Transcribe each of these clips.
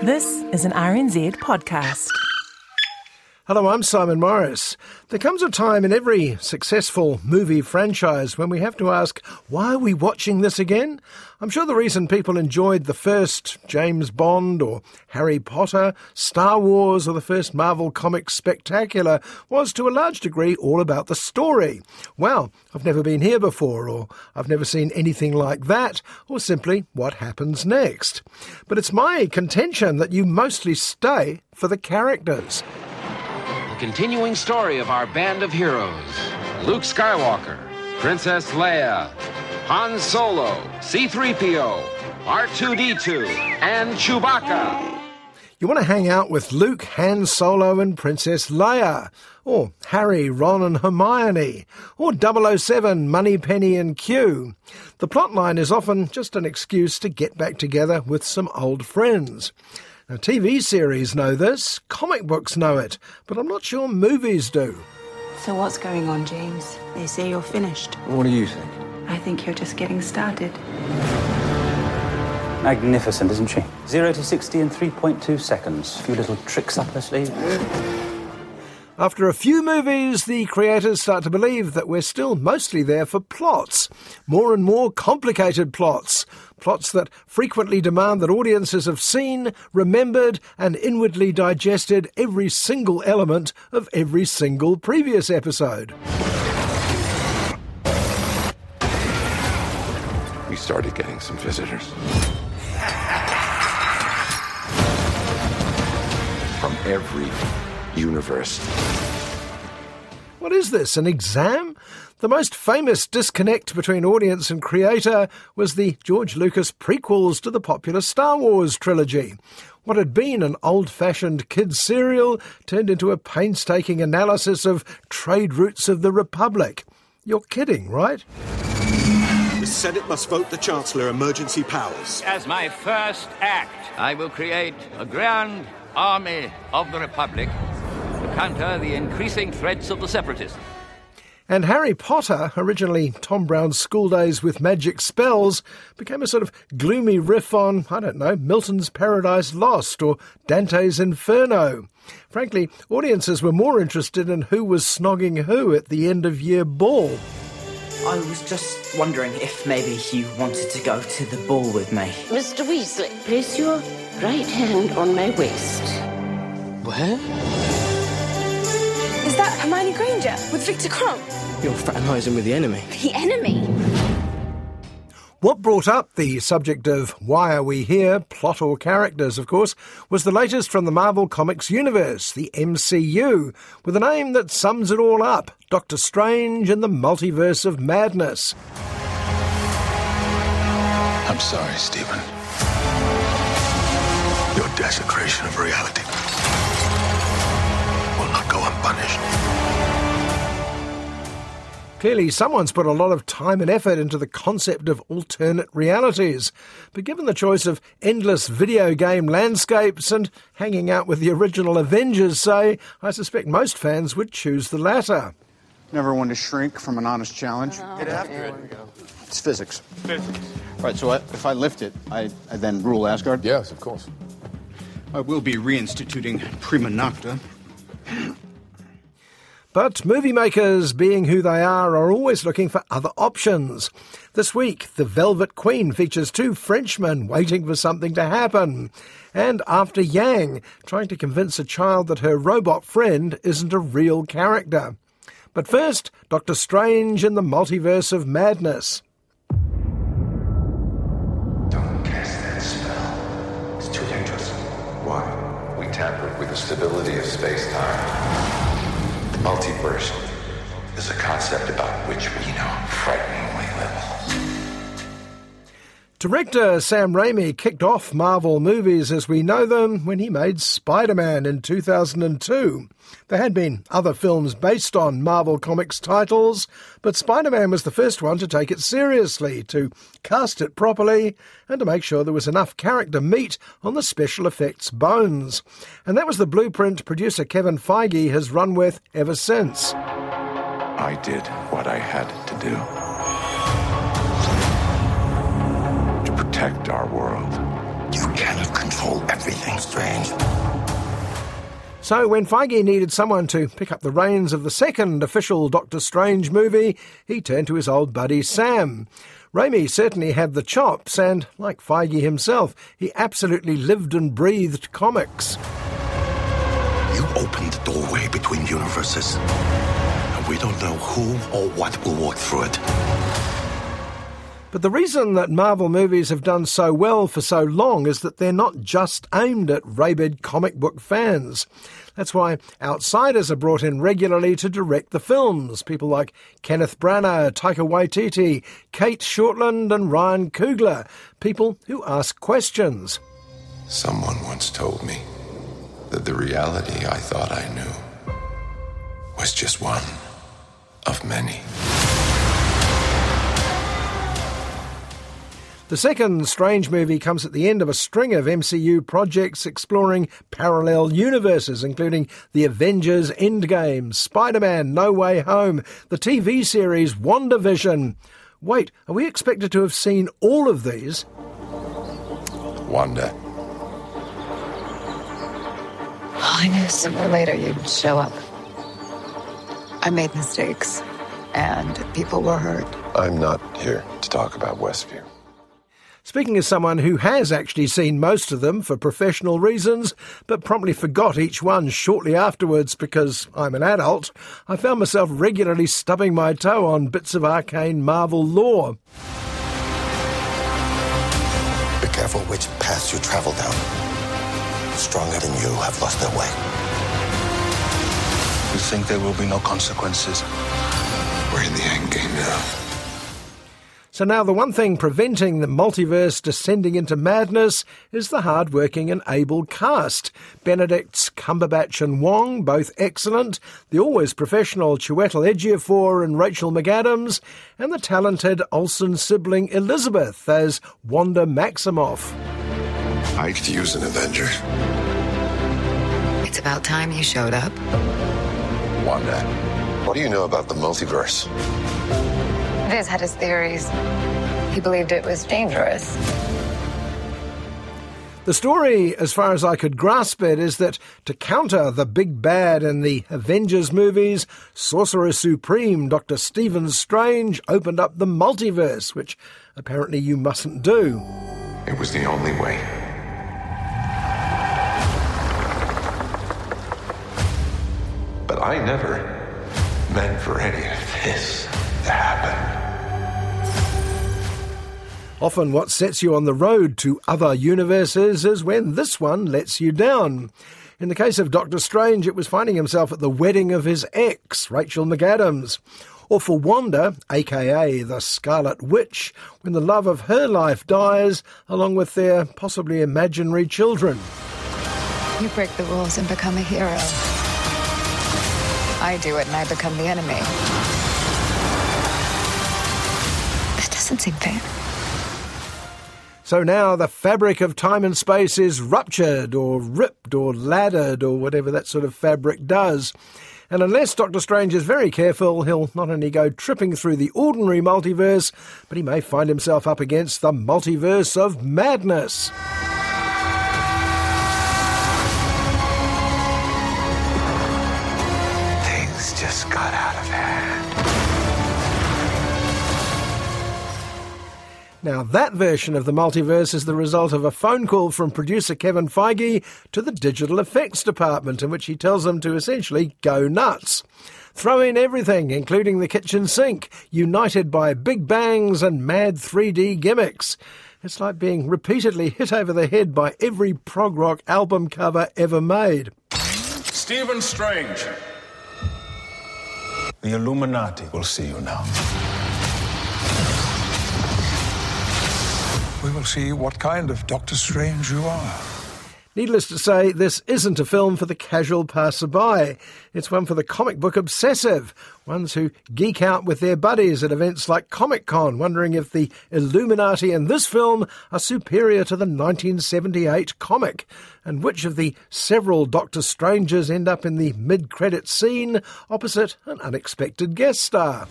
This is an RNZ podcast. Hello, I'm Simon Morris. There comes a time in every successful movie franchise when we have to ask, why are we watching this again? I'm sure the reason people enjoyed the first James Bond or Harry Potter, Star Wars or the first Marvel Comics spectacular was to a large degree all about the story. Wow, I've never been here before, or I've never seen anything like that, or simply what happens next. But it's my contention that you mostly stay for the characters. Continuing story of our band of heroes: Luke Skywalker, Princess Leia, Han Solo, C-3PO, R2-D2, and Chewbacca. You want to hang out with Luke, Han Solo, and Princess Leia, or Harry, Ron, and Hermione, or 007, Moneypenny, and Q. The plotline is often just an excuse to get back together with some old friends. Now, TV series know this, comic books know it, but I'm not sure movies do. So what's going on, James? They say you're finished. What do you think? I think you're just getting started. Magnificent, isn't she? 0 to 60 in 3.2 seconds. A few little tricks up her sleeve. After a few movies, the creators start to believe that we're still mostly there for plots. More and more complicated plots. Plots that frequently demand that audiences have seen, remembered, and inwardly digested every single element of every single previous episode. We started getting some visitors. From every universe. What is this, an exam? The most famous disconnect between audience and creator was the George Lucas prequels to the popular Star Wars trilogy. What had been an old-fashioned kids' serial turned into a painstaking analysis of trade routes of the Republic. You're kidding, right? The Senate must vote the Chancellor emergency powers. As my first act, I will create a grand army of the Republic to counter the increasing threats of the separatists. And Harry Potter, originally Tom Brown's School Days with Magic Spells, became a sort of gloomy riff on, I don't know, Milton's Paradise Lost or Dante's Inferno. Frankly, audiences were more interested in who was snogging who at the end-of-year ball. I was just wondering if maybe you wanted to go to the ball with me. Mr. Weasley, place your right hand on my waist. Where? Is that Hermione Granger with Victor Krum? You're fraternising with the enemy. The enemy? What brought up the subject of why are we here, plot or characters, of course, was the latest from the Marvel Comics universe, the MCU, with a name that sums it all up, Doctor Strange in the Multiverse of Madness. I'm sorry, Stephen. Your desecration of reality will not go unpunished. Clearly, someone's put a lot of time and effort into the concept of alternate realities, but given the choice of endless video game landscapes and hanging out with the original Avengers, say, I suspect most fans would choose the latter. Never one to shrink from an honest challenge. Get after it. It's physics. Right, so if I lift it, I then rule Asgard? Yes, of course. I will be reinstituting prima nocta. But movie makers, being who they are always looking for other options. This week, The Velvet Queen features two Frenchmen waiting for something to happen. And After Yang, trying to convince a child that her robot friend isn't a real character. But first, Doctor Strange in the Multiverse of Madness. Don't cast that spell. It's too dangerous. Why? We tampered with the stability of space-time. Multiverse is a concept about which we know frighteningly little. Director Sam Raimi kicked off Marvel movies as we know them when he made Spider-Man in 2002. There had been other films based on Marvel Comics titles, but Spider-Man was the first one to take it seriously, to cast it properly, and to make sure there was enough character meat on the special effects bones. And that was the blueprint producer Kevin Feige has run with ever since. I did what I had to do. Protect our world. You cannot control everything, Strange. So when Feige needed someone to pick up the reins of the second official Doctor Strange movie, he turned to his old buddy Sam. Raimi certainly had the chops, and like Feige himself, he absolutely lived and breathed comics. You opened the doorway between universes, and we don't know who or what will walk through it. But the reason that Marvel movies have done so well for so long is that they're not just aimed at rabid comic book fans. That's why outsiders are brought in regularly to direct the films. People like Kenneth Branagh, Taika Waititi, Kate Shortland and Ryan Coogler. People who ask questions. Someone once told me that the reality I thought I knew was just one of many. The second Strange movie comes at the end of a string of MCU projects exploring parallel universes, including the Avengers Endgame, Spider-Man No Way Home, the TV series WandaVision. Wait, are we expected to have seen all of these? Wanda. Well, I knew sooner or later you'd show up. I made mistakes, and people were hurt. I'm not here to talk about Westview. Speaking as someone who has actually seen most of them for professional reasons, but promptly forgot each one shortly afterwards because I'm an adult, I found myself regularly stubbing my toe on bits of arcane Marvel lore. Be careful which path you travel down. The stronger than you have lost their way. You think there will be no consequences? We're in the end game now. So now the one thing preventing the multiverse descending into madness is the hard-working and able cast. Benedict's Cumberbatch and Wong, both excellent, the always professional Chiwetel Ejiofor and Rachel McAdams, and the talented Olsen sibling Elizabeth as Wanda Maximoff. I could use an Avenger. It's about time you showed up. Wanda, what do you know about the multiverse? Viz had his theories. He believed it was dangerous. The story, as far as I could grasp it, is that to counter the big bad in the Avengers movies, Sorcerer Supreme Dr. Stephen Strange opened up the multiverse, which apparently you mustn't do. It was the only way. But I never meant for any of this to happen. Often what sets you on the road to other universes is when this one lets you down. In the case of Doctor Strange, it was finding himself at the wedding of his ex, Rachel McAdams. Or for Wanda, aka the Scarlet Witch, when the love of her life dies, along with their possibly imaginary children. You break the rules and become a hero. I do it and I become the enemy. That doesn't seem fair. So now the fabric of time and space is ruptured or ripped or laddered or whatever that sort of fabric does. And unless Doctor Strange is very careful, he'll not only go tripping through the ordinary multiverse, but he may find himself up against the multiverse of madness. Things just got out of hand. Now, that version of the multiverse is the result of a phone call from producer Kevin Feige to the digital effects department, in which he tells them to essentially go nuts. Throw in everything, including the kitchen sink, united by big bangs and mad 3D gimmicks. It's like being repeatedly hit over the head by every prog rock album cover ever made. Stephen Strange. The Illuminati will see you now. We will see what kind of Doctor Strange you are. Needless to say, this isn't a film for the casual passerby. It's one for the comic book obsessive, ones who geek out with their buddies at events like Comic-Con, wondering if the Illuminati in this film are superior to the 1978 comic, and which of the several Doctor Strangers end up in the mid-credit scene opposite an unexpected guest star.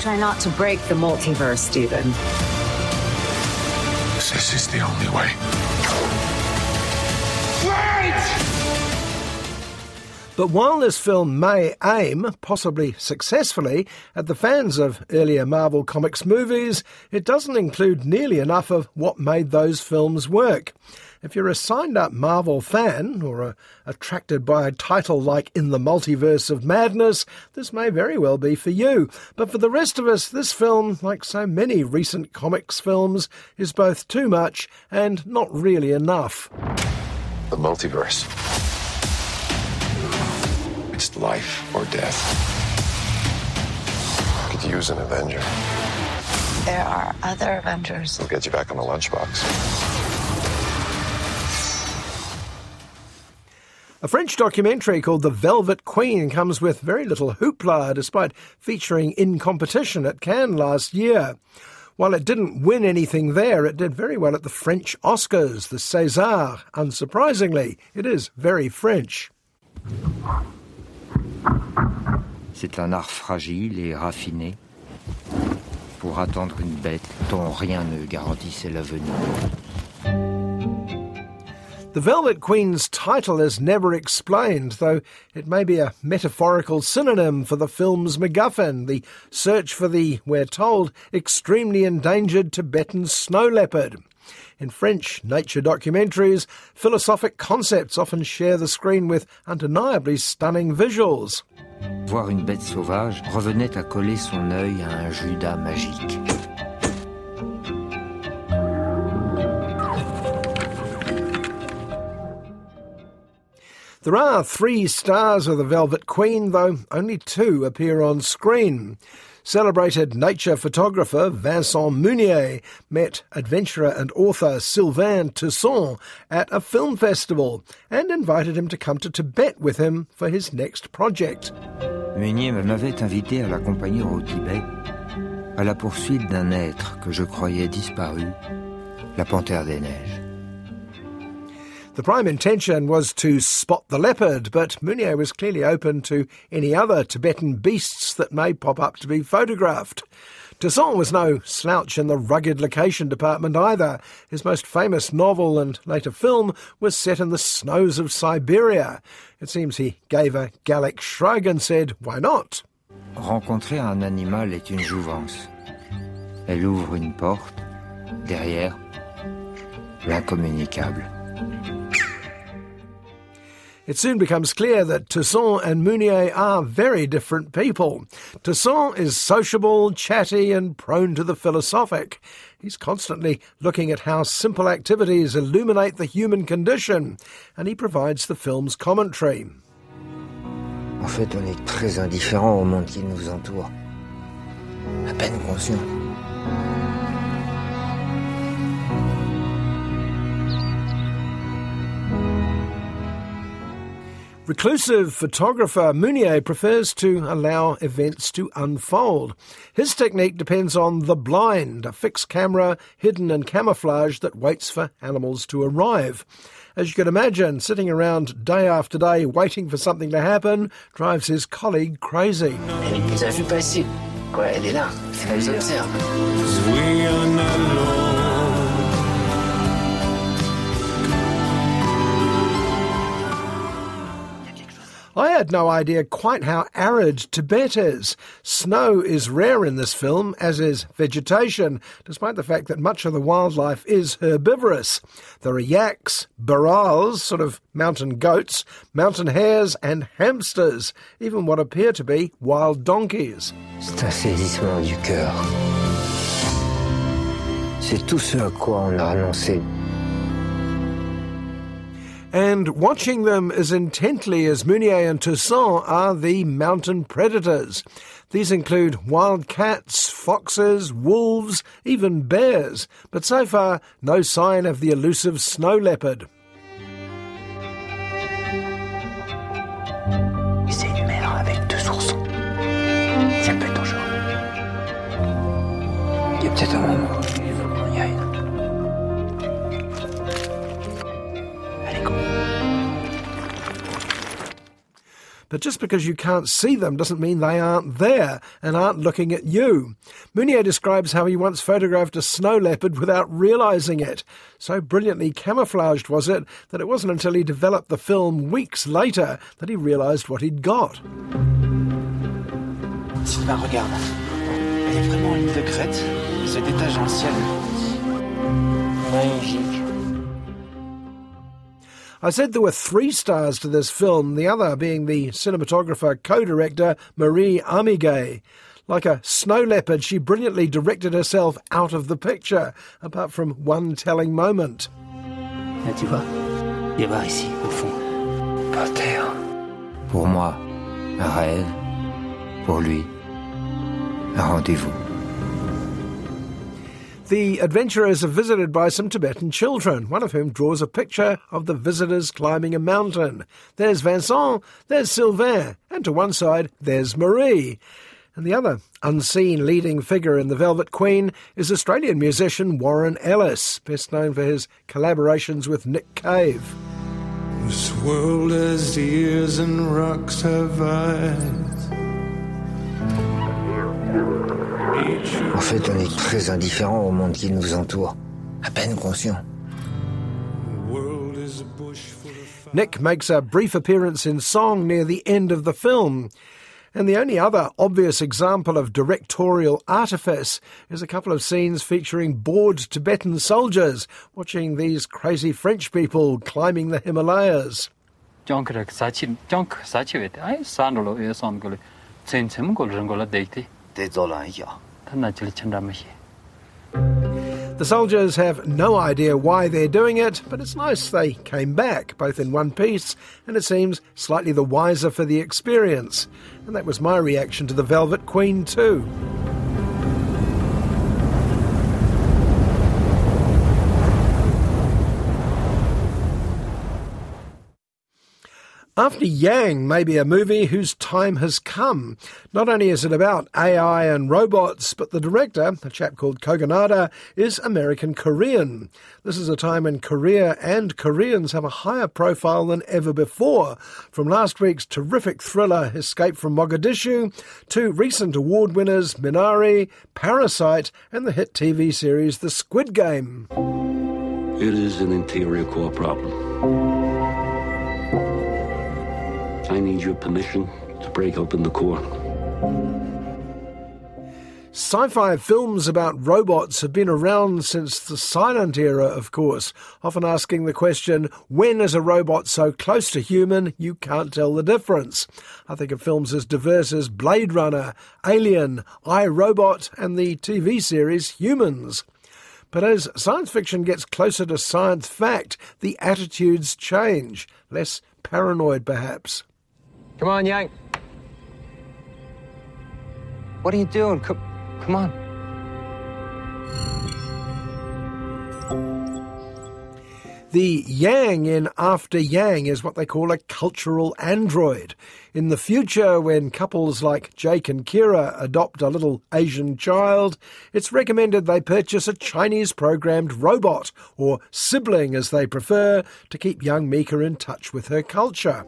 Try not to break the multiverse, Stephen. This is the only way. But while this film may aim, possibly successfully, at the fans of earlier Marvel Comics movies, it doesn't include nearly enough of what made those films work. If you're a signed-up Marvel fan, or are attracted by a title like In the Multiverse of Madness, this may very well be for you. But for the rest of us, this film, like so many recent comics films, is both too much and not really enough. The multiverse. It's life or death. I could use an Avenger. There are other Avengers. We'll get you back on the lunchbox. A French documentary called The Velvet Queen comes with very little hoopla, despite featuring in competition at Cannes last year. While it didn't win anything there, it did very well at the French Oscars, the César. Unsurprisingly, it is very French. C'est un art fragile et raffiné. Pour attendre une bête dont rien ne garantissait l'avenir. The Velvet Queen's title is never explained, though it may be a metaphorical synonym for the film's MacGuffin, the search for the, we're told, extremely endangered Tibetan snow leopard. In French nature documentaries, philosophic concepts often share the screen with undeniably stunning visuals. Voir une bête sauvage revenait à coller son œil à un Judas magique. There are 3 stars of The Velvet Queen, though only 2 appear on screen. Celebrated nature photographer Vincent Munier met adventurer and author Sylvain Tesson at a film festival and invited him to come to Tibet with him for his next project. Munier m'avait invité à l'accompagner au Tibet à la poursuite d'un être que je croyais disparu, la panthère des neiges. The prime intention was to spot the leopard, but Munier was clearly open to any other Tibetan beasts that may pop up to be photographed. Tesson was no slouch in the rugged location department either. His most famous novel and later film was set in the snows of Siberia. It seems he gave a Gallic shrug and said, why not? Rencontrer un animal est une jouvence. Elle ouvre une porte, derrière, l'incommunicable. It soon becomes clear that Tesson and Munier are very different people. Tesson is sociable, chatty and prone to the philosophic. He's constantly looking at how simple activities illuminate the human condition, and he provides the film's commentary. En fait, on est très indifférent au monde qui nous entoure. À peine conscient. Reclusive photographer Munier prefers to allow events to unfold. His technique depends on the blind, a fixed camera hidden in camouflage that waits for animals to arrive. As you can imagine, sitting around day after day waiting for something to happen drives his colleague crazy. I had no idea quite how arid Tibet is. Snow is rare in this film, as is vegetation, despite the fact that much of the wildlife is herbivorous. There are yaks, barals, sort of mountain goats, mountain hares and hamsters, even what appear to be wild donkeys. C'est un saisissement du cœur. C'est tout ce à quoi on a renoncé. And watching them as intently as Munier and Tesson are the mountain predators. These include wild cats, foxes, wolves, even bears, but so far no sign of the elusive snow leopard. But just because you can't see them doesn't mean they aren't there and aren't looking at you. Mounier describes how he once photographed a snow leopard without realising it. So brilliantly camouflaged was it that it wasn't until he developed the film weeks later that he realised what he'd got. Sylvain, regarde. Elle est vraiment une de crête. Se détache dans le ciel. Magnifique. I said there were 3 stars to this film, the other being the cinematographer co-director Marie Armiguet. Like a snow leopard, she brilliantly directed herself out of the picture, apart from one telling moment. Là, tu vois, il va ici, au fond. Par terre. Pour moi, un rêve. Pour lui, un rendez-vous. The adventurers are visited by some Tibetan children, one of whom draws a picture of the visitors climbing a mountain. There's Vincent, there's Sylvain, and to one side, there's Marie. And the other unseen leading figure in The Velvet Queen is Australian musician Warren Ellis, best known for his collaborations with Nick Cave. This world has ears and rocks have eyes. En fait, on est très indifférent au monde qui nous entoure, à peine conscient. Nick makes a brief appearance in song near the end of the film. And the only other obvious example of directorial artifice is a couple of scenes featuring bored Tibetan soldiers watching these crazy French people climbing the Himalayas. The soldiers have no idea why they're doing it, but it's nice they came back, both in one piece, and it seems slightly the wiser for the experience. And that was my reaction to The Velvet Queen too. After Yang may be a movie whose time has come. Not only is it about AI and robots, but the director, a chap called Koganada, is American-Korean. This is a time when Korea and Koreans have a higher profile than ever before. From last week's terrific thriller Escape from Mogadishu to recent award winners Minari, Parasite and the hit TV series The Squid Game. It is an interior core problem. I need your permission to break open the core. Sci-fi films about robots have been around since the silent era, of course, often asking the question, when is a robot so close to human you can't tell the difference? I think of films as diverse as Blade Runner, Alien, I, Robot, and the TV series Humans. But as science fiction gets closer to science fact, the attitudes change, less paranoid perhaps. Come on, Yang. What are you doing? Come on. The Yang in After Yang is what they call a cultural android. In the future, when couples like Jake and Kira adopt a little Asian child, it's recommended they purchase a Chinese-programmed robot, or sibling as they prefer, to keep young Mika in touch with her culture.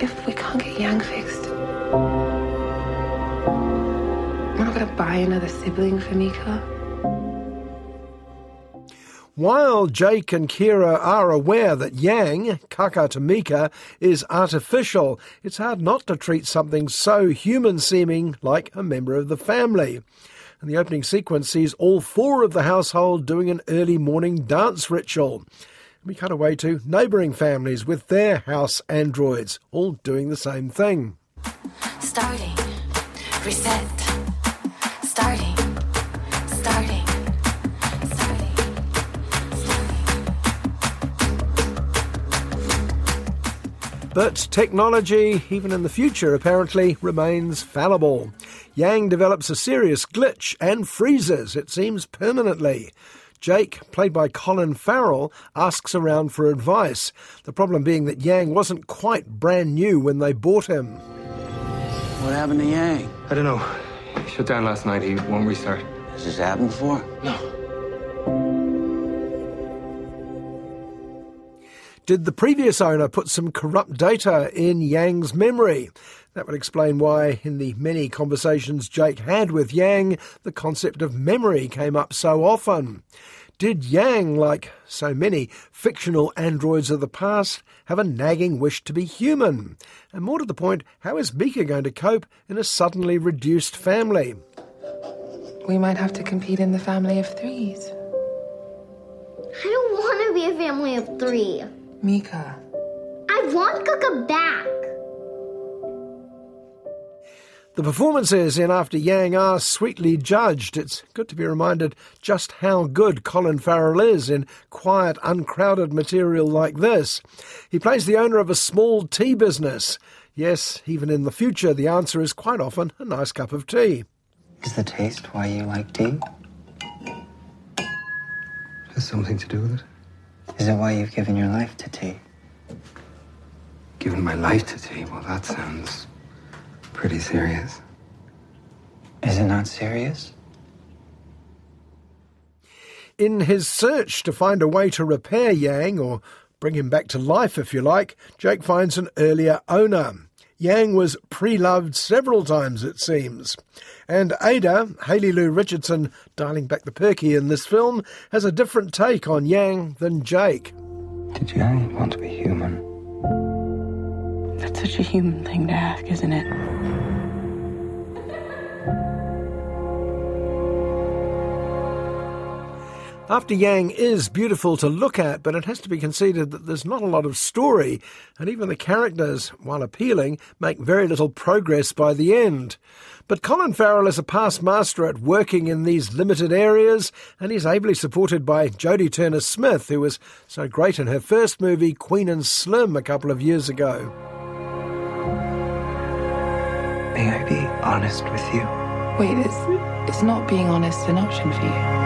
If we can't get Yang fixed, we're not going to buy another sibling for Mika. While Jake and Kira are aware that Yang, Kaka to Mika, is artificial, it's hard not to treat something so human-seeming like a member of the family. And the opening sequence sees all 4 of the household doing an early morning dance ritual. We cut away to neighbouring families with their house androids, all doing the same thing. Starting. Reset. Starting. But technology, even in the future, apparently remains fallible. Yang develops a serious glitch and freezes, it seems, permanently. Jake, played by Colin Farrell, asks around for advice, the problem being that Yang wasn't quite brand new when they bought him. What happened to Yang? I don't know. He shut down last night. He won't restart. Has this happened before? No. Did the previous owner put some corrupt data in Yang's memory? That would explain why, in the many conversations Jake had with Yang, the concept of memory came up so often. Did Yang, like so many fictional androids of the past, have a nagging wish to be human? And more to the point, how is Mika going to cope in a suddenly reduced family? We might have to compete in the family of threes. I don't want to be a family of three. Mika. I want Kaka back. The performances in After Yang are sweetly judged. It's good to be reminded just how good Colin Farrell is in quiet, uncrowded material like this. He plays the owner of a small tea business. Yes, even in the future, the answer is quite often a nice cup of tea. Is the taste why you like tea? Has something to do with it? Is it why you've given your life to tea? Given my life to tea? Well, that sounds... pretty serious. Is it not serious? In his search to find a way to repair Yang, or bring him back to life if you like, Jake finds an earlier owner. Yang was pre-loved several times, it seems. And Ada, Hayley Lou Richardson, dialing back the perky in this film, has a different take on Yang than Jake. Did Yang want to be human? That's such a human thing to ask, isn't it? After Yang is beautiful to look at, but it has to be conceded that there's not a lot of story, and even the characters, while appealing, make very little progress by the end. But Colin Farrell is a past master at working in these limited areas, and he's ably supported by Jodie Turner-Smith, who was so great in her first movie, Queen and Slim, a couple of years ago. May I be honest with you? Wait, is not being honest an option for you?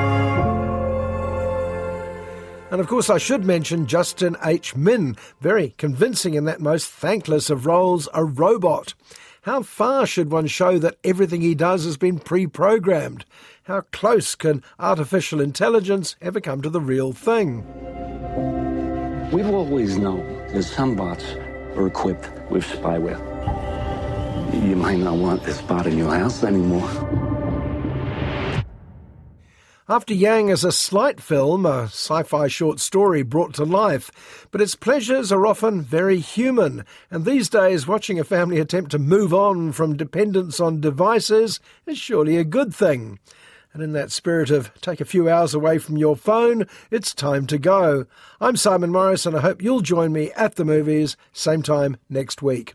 And of course I should mention Justin H. Min, very convincing in that most thankless of roles, a robot. How far should one show that everything he does has been pre-programmed? How close can artificial intelligence ever come to the real thing? We've always known that some bots are equipped with spyware. You might not want this bot in your house anymore. After Yang is a slight film, a sci-fi short story brought to life, but its pleasures are often very human, and these days watching a family attempt to move on from dependence on devices is surely a good thing. And in that spirit of take a few hours away from your phone, it's time to go. I'm Simon Morris, and I hope you'll join me at the movies, same time next week.